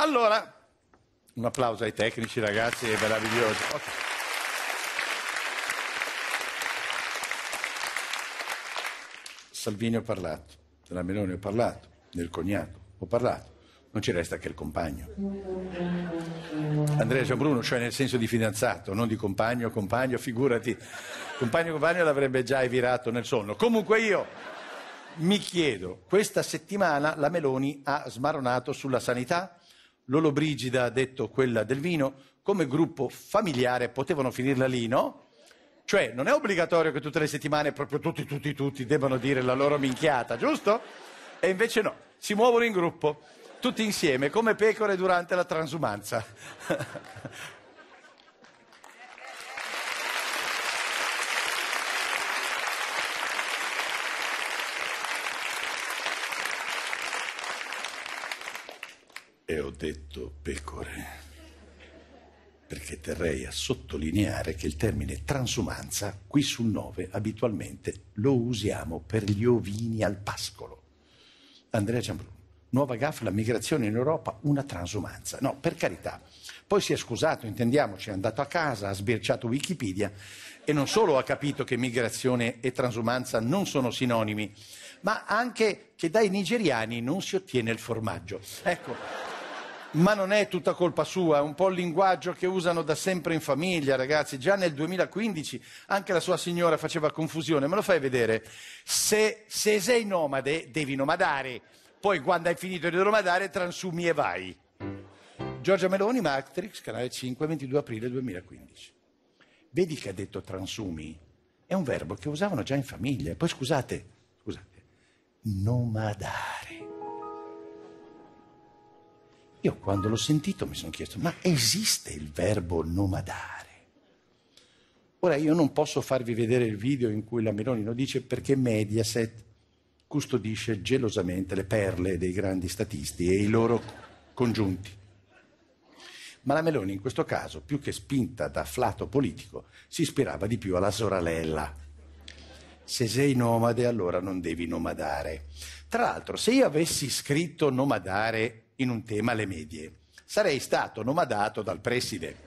Allora, un applauso ai tecnici, ragazzi, è meraviglioso. Okay. Salvini ho parlato, della Meloni ho parlato, del cognato ho parlato, non ci resta che il compagno. Andrea Giambruno, cioè nel senso di fidanzato, non di compagno, figurati. Compagno l'avrebbe già evirato nel sonno. Comunque io mi chiedo, questa settimana la Meloni ha smaronato sulla sanità, Lollobrigida ha detto quella del vino, come gruppo familiare potevano finirla lì, no? Cioè non è obbligatorio che tutte le settimane proprio tutti debbano dire la loro minchiata, giusto? E invece no, si muovono in gruppo, tutti insieme, come pecore durante la transumanza. E ho detto pecore, perché terrei a sottolineare che il termine transumanza qui sul 9 abitualmente lo usiamo per gli ovini al pascolo. Andrea Giambruno, nuova gaffe, la migrazione in Europa, una transumanza. No, per carità. Poi si è scusato, intendiamoci, è andato a casa, ha sbirciato Wikipedia e non solo ha capito che migrazione e transumanza non sono sinonimi, ma anche che dai nigeriani non si ottiene il formaggio. Ecco, ma non è tutta colpa sua, è un po' il linguaggio che usano da sempre in famiglia, ragazzi. Già nel 2015 anche la sua signora faceva confusione. Me lo fai vedere? Se sei nomade, devi nomadare. Poi quando hai finito di nomadare, transumi e vai. Giorgia Meloni, Matrix, canale 5, 22 aprile 2015. Vedi che ha detto transumi? È un verbo che usavano già in famiglia. E poi scusate, nomadare. Io quando l'ho sentito mi sono chiesto, ma esiste il verbo nomadare? Ora io non posso farvi vedere il video in cui la Meloni lo dice perché Mediaset custodisce gelosamente le perle dei grandi statisti e i loro congiunti. Ma la Meloni in questo caso, più che spinta da afflato politico, si ispirava di più alla soralella. Se sei nomade allora non devi nomadare. Tra l'altro, se io avessi scritto nomadare in un tema alle medie, sarei stato nomadato dal preside.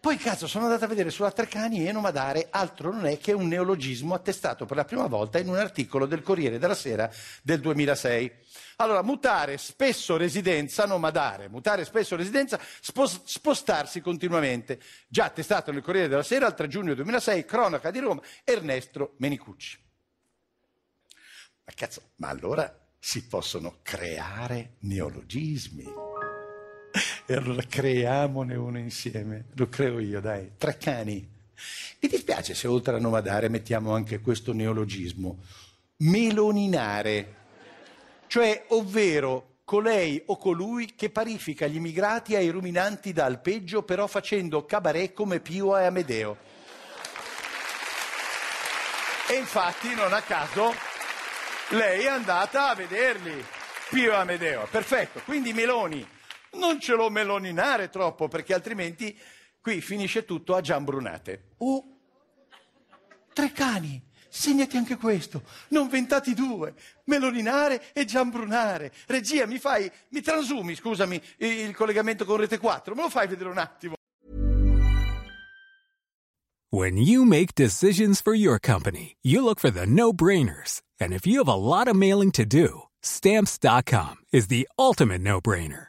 Poi cazzo sono andato a vedere sulla Treccani e nomadare altro non è che un neologismo attestato per la prima volta in un articolo del Corriere della Sera del 2006. Allora, mutare spesso residenza, spostarsi continuamente. Già attestato nel Corriere della Sera il 3 giugno 2006, cronaca di Roma, Ernesto Menicucci. Ma cazzo, ma allora si possono creare neologismi? E allora creiamone uno insieme, lo creo io, dai, Treccani. Mi dispiace se oltre a nomadare mettiamo anche questo neologismo, meloninare, cioè ovvero colei o colui che parifica gli immigrati ai ruminanti da alpeggio, però facendo cabaret come Pio e Amedeo. E infatti non a caso lei è andata a vederli, Pio e Amedeo, perfetto, quindi Meloni. Non ce lo meloninare troppo, perché altrimenti qui finisce tutto a giambrunate. Oh, Treccani, segnati anche questo, non 22, meloninare e giambrunare. Regia, mi transumi, scusami, il collegamento con Rete 4, me lo fai vedere un attimo? When you make decisions for your company, you look for the no-brainers. And if you have a lot of mailing to do, Stamps.com is the ultimate no-brainer.